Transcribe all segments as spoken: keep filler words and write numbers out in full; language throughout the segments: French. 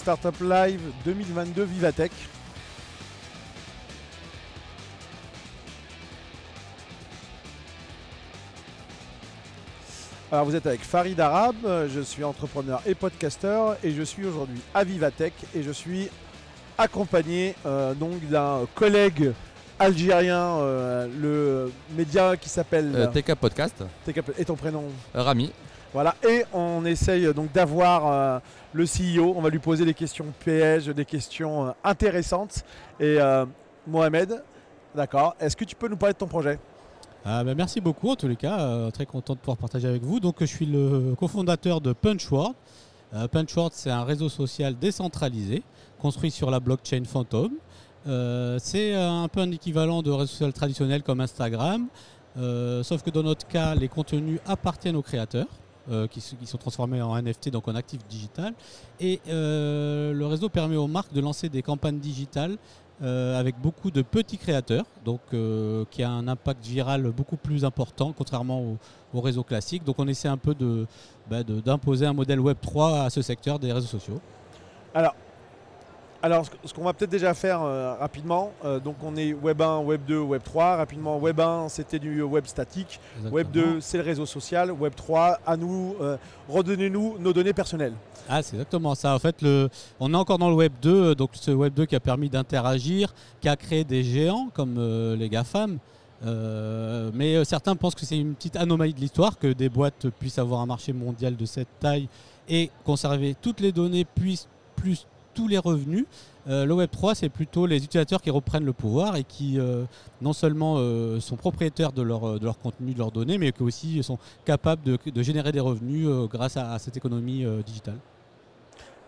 Startup Live deux mille vingt-deux VIVATECH. Alors vous êtes avec Farid Arab, je suis entrepreneur et podcasteur et je suis aujourd'hui à VIVATECH et je suis accompagné euh, donc d'un collègue algérien, euh, le média qui s'appelle euh, TEKUP Podcast. TEKUP, et ton prénom Rami. Voilà, et on essaye donc d'avoir euh, le C E O, on va lui poser des questions pièges, des questions euh, intéressantes. Et euh, Mohamed, d'accord, est-ce que tu peux nous parler de ton projet ? Ah ben merci beaucoup en tous les cas, euh, très content de pouvoir partager avec vous. Donc je suis le cofondateur de PunchWorld. Euh, PunchWorld, c'est un réseau social décentralisé construit sur la blockchain Fantom. Euh, c'est un peu un équivalent de réseau social traditionnel comme Instagram, euh, sauf que dans notre cas, les contenus appartiennent aux créateurs. Euh, qui, qui sont transformés en N F T, donc en actif digital. Et euh, le réseau permet aux marques de lancer des campagnes digitales euh, avec beaucoup de petits créateurs, donc euh, qui a un impact viral beaucoup plus important, contrairement au, au réseau classique. Donc on essaie un peu de, bah de, d'imposer un modèle web trois à ce secteur des réseaux sociaux. Alors, alors ce qu'on va peut-être déjà faire euh, rapidement, euh, donc on est web un, web deux, web trois. Rapidement, web un, c'était du web statique. Exactement. web deux, c'est le réseau social. web trois, à nous, euh, redonnez-nous nos données personnelles. Ah, c'est exactement ça. En fait, le, on est encore dans le web deux, donc ce web deux qui a permis d'interagir, qui a créé des géants comme euh, les GAFAM. Euh, mais certains pensent que c'est une petite anomalie de l'histoire, que des boîtes puissent avoir un marché mondial de cette taille et conserver toutes les données, puis plus tous les revenus. Euh, le web trois, c'est plutôt les utilisateurs qui reprennent le pouvoir et qui euh, non seulement euh, sont propriétaires de leur, de leur contenu, de leurs données, mais qui aussi sont capables de, de générer des revenus euh, grâce à, à cette économie euh, digitale.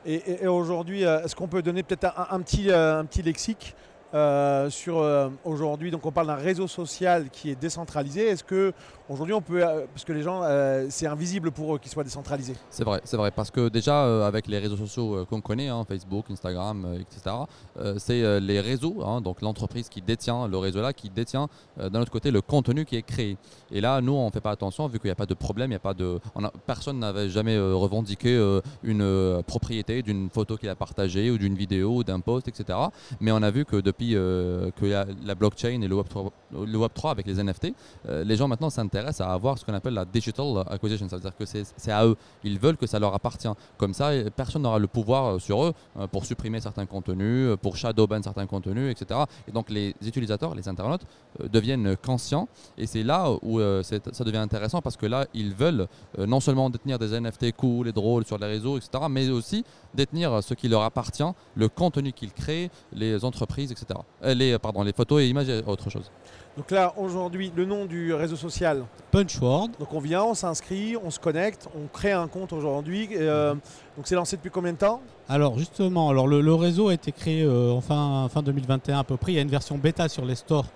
Et, et, et aujourd'hui, euh, est-ce qu'on peut donner peut-être un, un, petit, euh, un petit lexique euh, sur euh, aujourd'hui, donc on parle d'un réseau social qui est décentralisé. Est-ce que aujourd'hui on peut, euh, parce que les gens, euh, c'est invisible pour eux qu'ils soient décentralisés. C'est vrai, c'est vrai, parce que déjà euh, avec les réseaux sociaux euh, qu'on connaît, hein, Facebook, Instagram, euh, et cetera. Euh, c'est euh, les réseaux, hein, donc l'entreprise qui détient le réseau là, qui détient euh, d'un autre côté le contenu qui est créé. Et là, nous, on fait pas attention vu qu'il n'y a pas de problème, il y a pas de, on a, personne n'avait jamais euh, revendiqué euh, une euh, propriété d'une photo qu'il a partagée ou d'une vidéo, ou d'un post, et cetera. Mais on a vu que depuis Euh, que la, la blockchain et le web trois, le web trois avec les N F T, euh, les gens maintenant s'intéressent à avoir ce qu'on appelle la digital acquisition, ça veut dire que c'est, c'est à eux, ils veulent que ça leur appartient, comme ça personne n'aura le pouvoir sur eux euh, pour supprimer certains contenus, pour shadowban certains contenus, etc. Et donc les utilisateurs, les internautes euh, deviennent conscients et c'est là où euh, c'est, ça devient intéressant parce que là ils veulent euh, non seulement détenir des N F T cool et drôles sur les réseaux, etc., mais aussi détenir ce qui leur appartient, le contenu qu'ils créent, les entreprises, etc. Les, pardon, les photos et images et autre chose. Donc là, aujourd'hui, le nom du réseau social Punchword. Donc on vient, on s'inscrit, on se connecte, on crée un compte aujourd'hui. Et, euh, donc c'est lancé depuis combien de temps ? Alors justement, alors le, le réseau a été créé euh, en fin, fin deux mille vingt et un à peu près. Il y a une version bêta sur les stores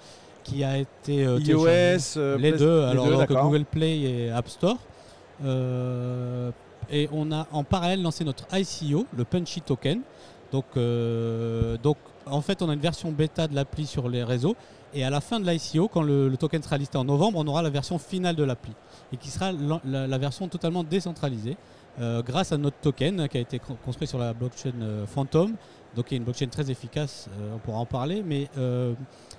qui a été euh, iOS, euh, les, Play- deux, les alors, deux, alors que Google Play et App Store. Euh, et on a en parallèle lancé notre I C O, le Punchy Token. Donc, euh, donc en fait on a une version bêta de l'appli sur les réseaux et à la fin de l'I C O, quand le, le token sera listé en novembre, on aura la version finale de l'appli et qui sera la, la, la version totalement décentralisée euh, grâce à notre token qui a été construit sur la blockchain euh, Fantom, donc qui est une blockchain très efficace, euh, on pourra en parler, mais euh,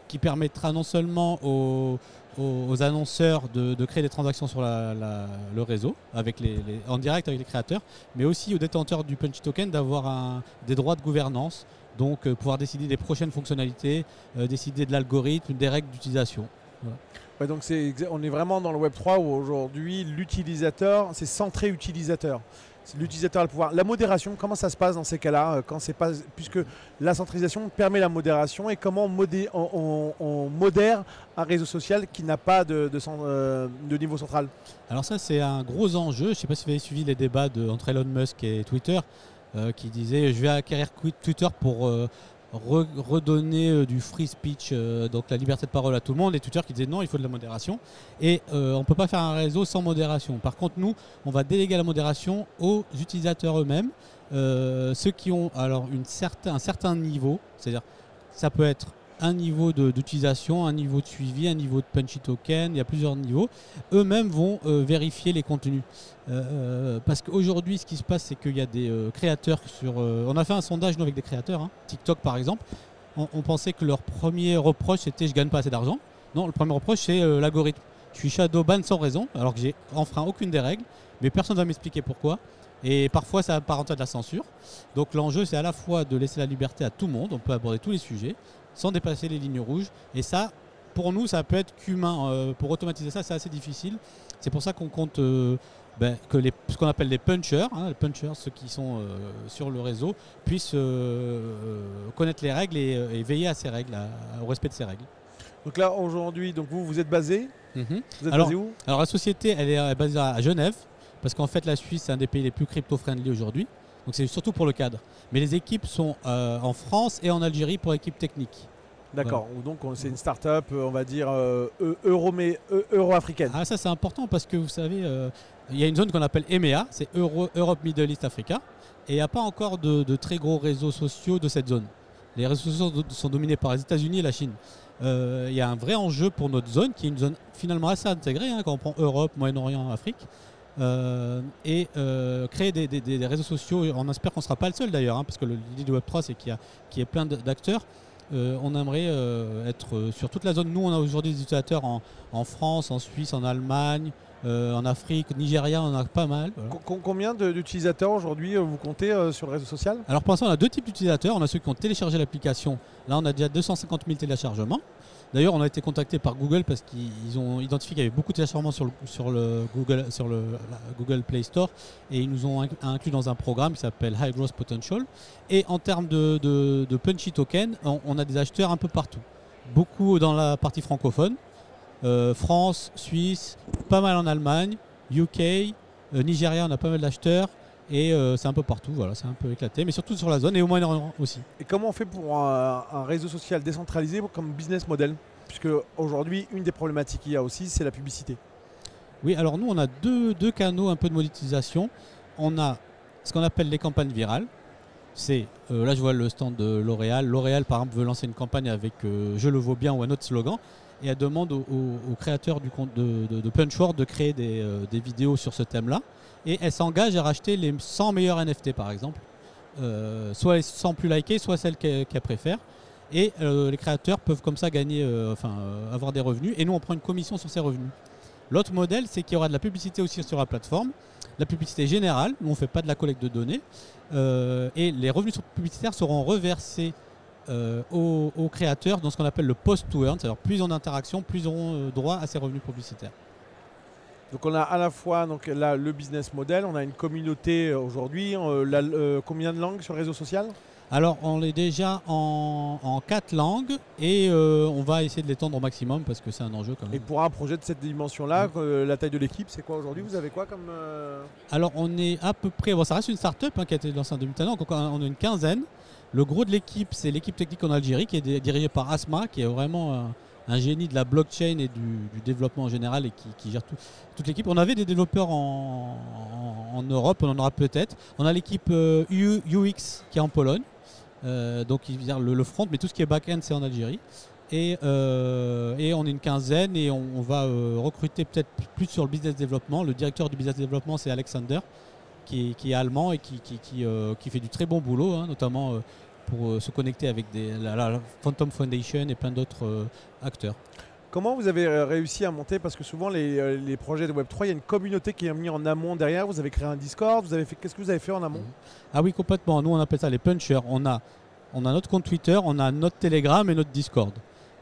qui permettra non seulement aux, aux annonceurs de, de créer des transactions sur la, la, le réseau avec les, les, en direct avec les créateurs, mais aussi aux détenteurs du Punchy Token d'avoir un, des droits de gouvernance, donc euh, pouvoir décider des prochaines fonctionnalités, euh, décider de l'algorithme, des règles d'utilisation. Voilà. Ouais, donc c'est, on est vraiment dans le web trois où aujourd'hui l'utilisateur, c'est centré utilisateur. L'utilisateur a le pouvoir. La modération, comment ça se passe dans ces cas-là, quand c'est pas, puisque la centralisation permet la modération, et comment on, modé, on, on, on modère un réseau social qui n'a pas de, de, de niveau central ? Alors ça, c'est un gros enjeu. Je ne sais pas si vous avez suivi les débats de, entre Elon Musk et Twitter, euh, qui disait « je vais acquérir Twitter pour euh, re, redonner du free speech, euh, donc la liberté de parole à tout le monde », et Twitter qui disait « non, il faut de la modération ». Et euh, on ne peut pas faire un réseau sans modération. Par contre, nous, on va déléguer la modération aux utilisateurs eux-mêmes, euh, ceux qui ont alors une certain, un certain niveau, c'est-à-dire ça peut être un niveau d'utilisation, un niveau de suivi, un niveau de Punchy Token, il y a plusieurs niveaux. Eux-mêmes vont euh, vérifier les contenus. Euh, parce qu'aujourd'hui, ce qui se passe, c'est qu'il y a des euh, créateurs sur... Euh, on a fait un sondage nous, avec des créateurs, hein, TikTok par exemple. On, on pensait que leur premier reproche, c'était « je gagne pas assez d'argent ». Non, le premier reproche, c'est euh, l'algorithme. Je suis shadow ban sans raison, alors que j'ai enfreint aucune des règles, mais personne ne va m'expliquer pourquoi. Et parfois, ça apparente à de la censure. Donc l'enjeu, c'est à la fois de laisser la liberté à tout le monde, on peut aborder tous les sujets, sans dépasser les lignes rouges. Et ça, pour nous, ça peut être qu'humain. Euh, pour automatiser ça, c'est assez difficile. C'est pour ça qu'on compte euh, ben, que les, ce qu'on appelle les punchers, hein, les punchers, ceux qui sont euh, sur le réseau, puissent euh, connaître les règles et, et veiller à ces règles, à, au respect de ces règles. Donc là, aujourd'hui, donc vous, vous êtes basé. Mmh. Vous êtes alors, basé où ? Alors la société, elle est basée à Genève. Parce qu'en fait, la Suisse, c'est un des pays les plus crypto-friendly aujourd'hui. Donc, c'est surtout pour le cadre. Mais les équipes sont euh, en France et en Algérie pour équipe technique. D'accord. Voilà. Donc, on, c'est une start-up, on va dire, euh, euro, mais, euh, euro-africaine. Ah, ça, c'est important parce que vous savez, euh, il y a une zone qu'on appelle E M E A, c'est Euro, Europe, Middle East, Africa. Et il n'y a pas encore de, de très gros réseaux sociaux de cette zone. Les réseaux sociaux sont dominés par les États-Unis et la Chine. Euh, il y a un vrai enjeu pour notre zone qui est une zone finalement assez intégrée, hein, quand on prend Europe, Moyen-Orient, Afrique. Euh, et euh, créer des, des, des réseaux sociaux, on espère qu'on ne sera pas le seul d'ailleurs, hein, parce que l'idée de Web trois c'est qu'il y a, qu'il y a plein d'acteurs. Euh, on aimerait euh, être sur toute la zone. Nous on a aujourd'hui des utilisateurs en, en France, en Suisse, en Allemagne, euh, en Afrique, Nigeria, on en a pas mal. Voilà. Combien d'utilisateurs aujourd'hui vous comptez euh, sur le réseau social ? Alors pour l'instant on a deux types d'utilisateurs, on a ceux qui ont téléchargé l'application, là on a déjà deux cent cinquante mille téléchargements. D'ailleurs, on a été contacté par Google parce qu'ils ont identifié qu'il y avait beaucoup de téléchargements sur le, sur le, Google, sur le Google Play Store et ils nous ont inclus dans un programme qui s'appelle High Growth Potential. Et en termes de, de, de Punchy Token, on, on a des acheteurs un peu partout. Beaucoup dans la partie francophone, euh, France, Suisse, pas mal en Allemagne, U K, euh, Nigeria, on a pas mal d'acheteurs. Et euh, c'est un peu partout, voilà, c'est un peu éclaté, mais surtout sur la zone et au Moyen-Orient aussi. Et comment on fait pour un, un réseau social décentralisé comme business model ? Puisque aujourd'hui, une des problématiques qu'il y a aussi, c'est la publicité. Oui, alors nous, on a deux, deux canaux un peu de monétisation. On a ce qu'on appelle les campagnes virales. C'est, euh, là je vois le stand de L'Oréal. L'Oréal, par exemple, veut lancer une campagne avec euh, « Je le vaux bien » ou un autre slogan. Et elle demande aux, aux, aux créateurs du compte de, de, de PunchWord de créer des, euh, des vidéos sur ce thème-là. Et elle s'engage à racheter les cent meilleurs N F T, par exemple. Euh, soit les cent plus likés, soit celles qu'elle, qu'elle préfère. Et euh, les créateurs peuvent comme ça gagner, euh, enfin, euh, avoir des revenus. Et nous, on prend une commission sur ces revenus. L'autre modèle, c'est qu'il y aura de la publicité aussi sur la plateforme. La publicité générale, nous, on ne fait pas de la collecte de données. Euh, et les revenus publicitaires seront reversés Euh, aux, aux créateurs dans ce qu'on appelle le post-to-earn, c'est-à-dire plus ils ont d'interaction, plus ils auront euh, droit à ces revenus publicitaires. Donc on a à la fois donc, là, le business model, on a une communauté euh, aujourd'hui, euh, la, euh, combien de langues sur le réseau social ? Alors on est déjà en, en quatre langues et euh, on va essayer de l'étendre au maximum parce que c'est un enjeu quand même. Et pour un projet de cette dimension-là, mmh. euh, la taille de l'équipe, c'est quoi aujourd'hui ? Vous avez quoi comme... Euh... Alors on est à peu près, bon, ça reste une start-up hein, qui a été lancée en deux mille un, donc on a une quinzaine. Le gros de l'équipe, c'est l'équipe technique en Algérie qui est dirigée par Asma, qui est vraiment un, un génie de la blockchain et du, du développement en général et qui, qui gère tout, toute l'équipe. On avait des développeurs en, en, en Europe, on en aura peut-être. On a l'équipe euh, U X qui est en Pologne, euh, donc ils gèrent le, le front, mais tout ce qui est back-end, c'est en Algérie. Et, euh, et on est une quinzaine et on, on va euh, recruter peut-être plus sur le business développement. Le directeur du business développement, c'est Alexander. Qui, qui est allemand et qui, qui, qui, euh, qui fait du très bon boulot, hein, notamment euh, pour euh, se connecter avec des, la, la Fantom Foundation et plein d'autres euh, acteurs. Comment vous avez réussi à monter ? Parce que souvent, les, les projets de Web trois, il y a une communauté qui est venue en amont derrière. Vous avez créé un Discord. Vous avez fait, qu'est-ce que vous avez fait en amont ? Ah oui, complètement. Nous, on appelle ça les punchers. On a, on a notre compte Twitter, on a notre Telegram et notre Discord.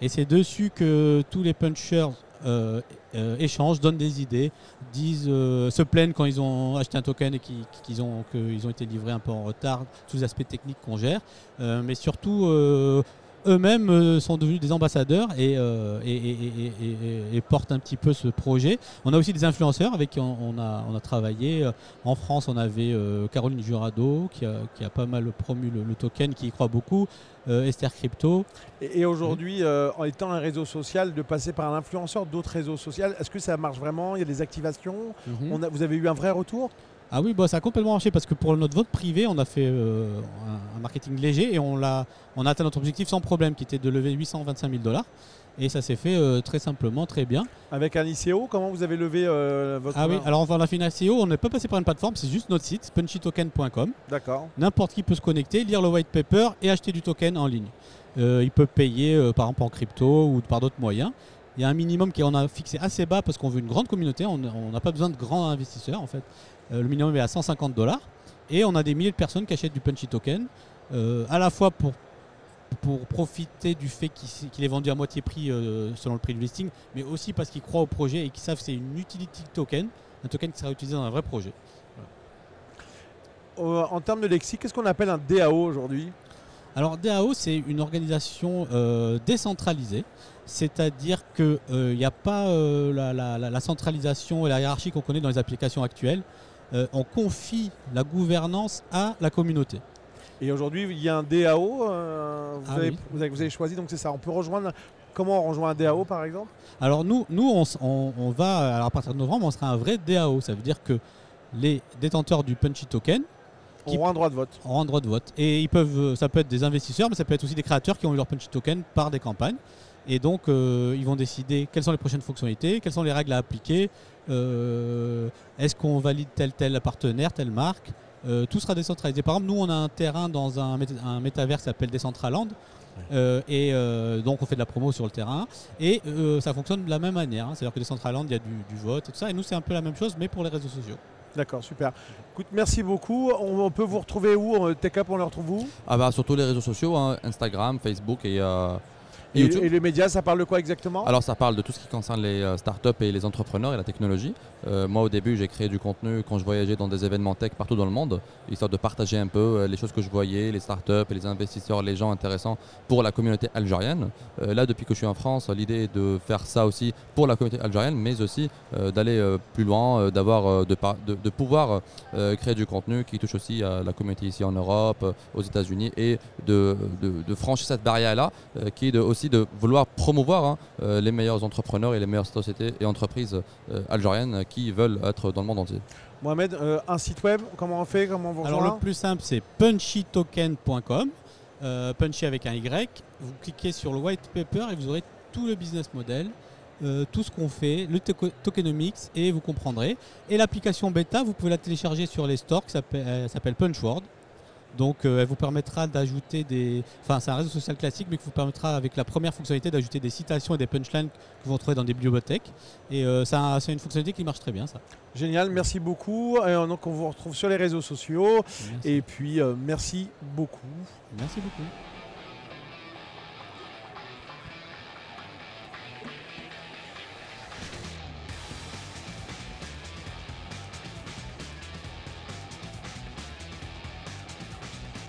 Et c'est dessus que tous les punchers... Euh, euh, échangent, donnent des idées, disent, euh, se plaignent quand ils ont acheté un token et qu'ils, qu'ils, ont, qu'ils ont été livrés un peu en retard, tous les aspects techniques qu'on gère. Euh, mais surtout, euh, eux-mêmes euh, sont devenus des ambassadeurs et, euh, et, et, et, et, et portent un petit peu ce projet. On a aussi des influenceurs avec qui on, on, a, on a travaillé. En France, on avait euh, Caroline Jurado qui a, qui a pas mal promu le, le token, qui y croit beaucoup. Euh, Esther Crypto. Et, et aujourd'hui, euh, en étant un réseau social, de passer par un influenceur d'autres réseaux sociaux, est-ce que ça marche vraiment ? Il y a des activations ? Mm-hmm. On a, vous avez eu un vrai retour ? Ah oui, bah, ça a complètement marché parce que pour notre vote privé, on a fait euh, un, un marketing léger et on a, on a atteint notre objectif sans problème qui était de lever huit cent vingt-cinq mille dollars. Et ça s'est fait euh, très simplement, très bien. Avec un I C O, comment vous avez levé euh, votre... Ah oui, alors on a fait une I C O, on n'est pas passé par une plateforme, c'est juste notre site, punchy token point com. D'accord. N'importe qui peut se connecter, lire le white paper et acheter du token en ligne. Euh, il peut payer euh, par exemple en crypto ou par d'autres moyens. Il y a un minimum qu'on a fixé assez bas parce qu'on veut une grande communauté, on n'a pas besoin de grands investisseurs en fait. Euh, le minimum est à cent cinquante dollars et on a des milliers de personnes qui achètent du Punchy Token euh, à la fois pour... pour profiter du fait qu'il est vendu à moitié prix euh, selon le prix du listing, mais aussi parce qu'ils croient au projet et qu'ils savent que c'est une utility token, un token qui sera utilisé dans un vrai projet. Voilà. Euh, en termes de lexique, qu'est-ce qu'on appelle un D A O aujourd'hui ? Alors D A O, c'est une organisation euh, décentralisée, c'est-à-dire qu'il n'y euh, a pas euh, la, la, la centralisation et la hiérarchie qu'on connaît dans les applications actuelles. Euh, on confie la gouvernance à la communauté. Et aujourd'hui, il y a un D A O, euh, vous, ah avez, oui. vous, avez, vous avez choisi, donc c'est ça, on peut rejoindre, comment on rejoint un D A O par exemple ? Alors nous, nous on, on, on va, alors à partir de novembre, on sera un vrai D A O, ça veut dire que les détenteurs du Punchy Token auront un droit de vote. Auront un droit de vote. Et ils peuvent, ça peut être des investisseurs, mais ça peut être aussi des créateurs qui ont eu leur Punchy Token par des campagnes. Et donc, euh, ils vont décider quelles sont les prochaines fonctionnalités, quelles sont les règles à appliquer, euh, est-ce qu'on valide tel, tel partenaire, telle marque. Euh, tout sera décentralisé. Par exemple, nous, on a un terrain dans un, méta- un métavers qui s'appelle Decentraland. Ouais. Euh, et euh, donc, on fait de la promo sur le terrain. Et euh, ça fonctionne de la même manière. Hein. C'est-à-dire que Decentraland, il y a du, du vote et tout ça. Et nous, c'est un peu la même chose, mais pour les réseaux sociaux. D'accord, super. Écoute, merci beaucoup. On, on peut vous retrouver où ? TEKUP, on le retrouve où ? Ah bah, sur tous les réseaux sociaux, hein, Instagram, Facebook et... Euh Et, et les médias, ça parle de quoi exactement ? Alors ça parle de tout ce qui concerne les startups et les entrepreneurs et la technologie. Euh, moi au début j'ai créé du contenu quand je voyageais dans des événements tech partout dans le monde, histoire de partager un peu les choses que je voyais, les startups et les investisseurs, les gens intéressants pour la communauté algérienne. Euh, là depuis que je suis en France, l'idée est de faire ça aussi pour la communauté algérienne, mais aussi euh, d'aller euh, plus loin, euh, d'avoir, euh, de, par- de, de pouvoir euh, créer du contenu qui touche aussi à la communauté ici en Europe, euh, aux États-Unis et de, de, de franchir cette barrière-là euh, qui est de, aussi de vouloir promouvoir hein, euh, les meilleurs entrepreneurs et les meilleures sociétés et entreprises euh, algériennes qui veulent être dans le monde entier. Mohamed, euh, un site web, comment on fait comment on vous Alors le plus simple, c'est punchy token point com, euh, punchy avec un Y. Vous cliquez sur le white paper et vous aurez tout le business model, euh, tout ce qu'on fait, le to- tokenomics et vous comprendrez. Et l'application bêta, vous pouvez la télécharger sur les stores qui s'appelle, euh, s'appelle PunchWorld. Donc euh, elle vous permettra d'ajouter des... Enfin, c'est un réseau social classique, mais qui vous permettra, avec la première fonctionnalité, d'ajouter des citations et des punchlines que vous retrouvez dans des bibliothèques. Et euh, ça, c'est une fonctionnalité qui marche très bien, ça. Génial, merci beaucoup. Et donc, on vous retrouve sur les réseaux sociaux. Merci. Et puis, euh, merci beaucoup. Merci beaucoup.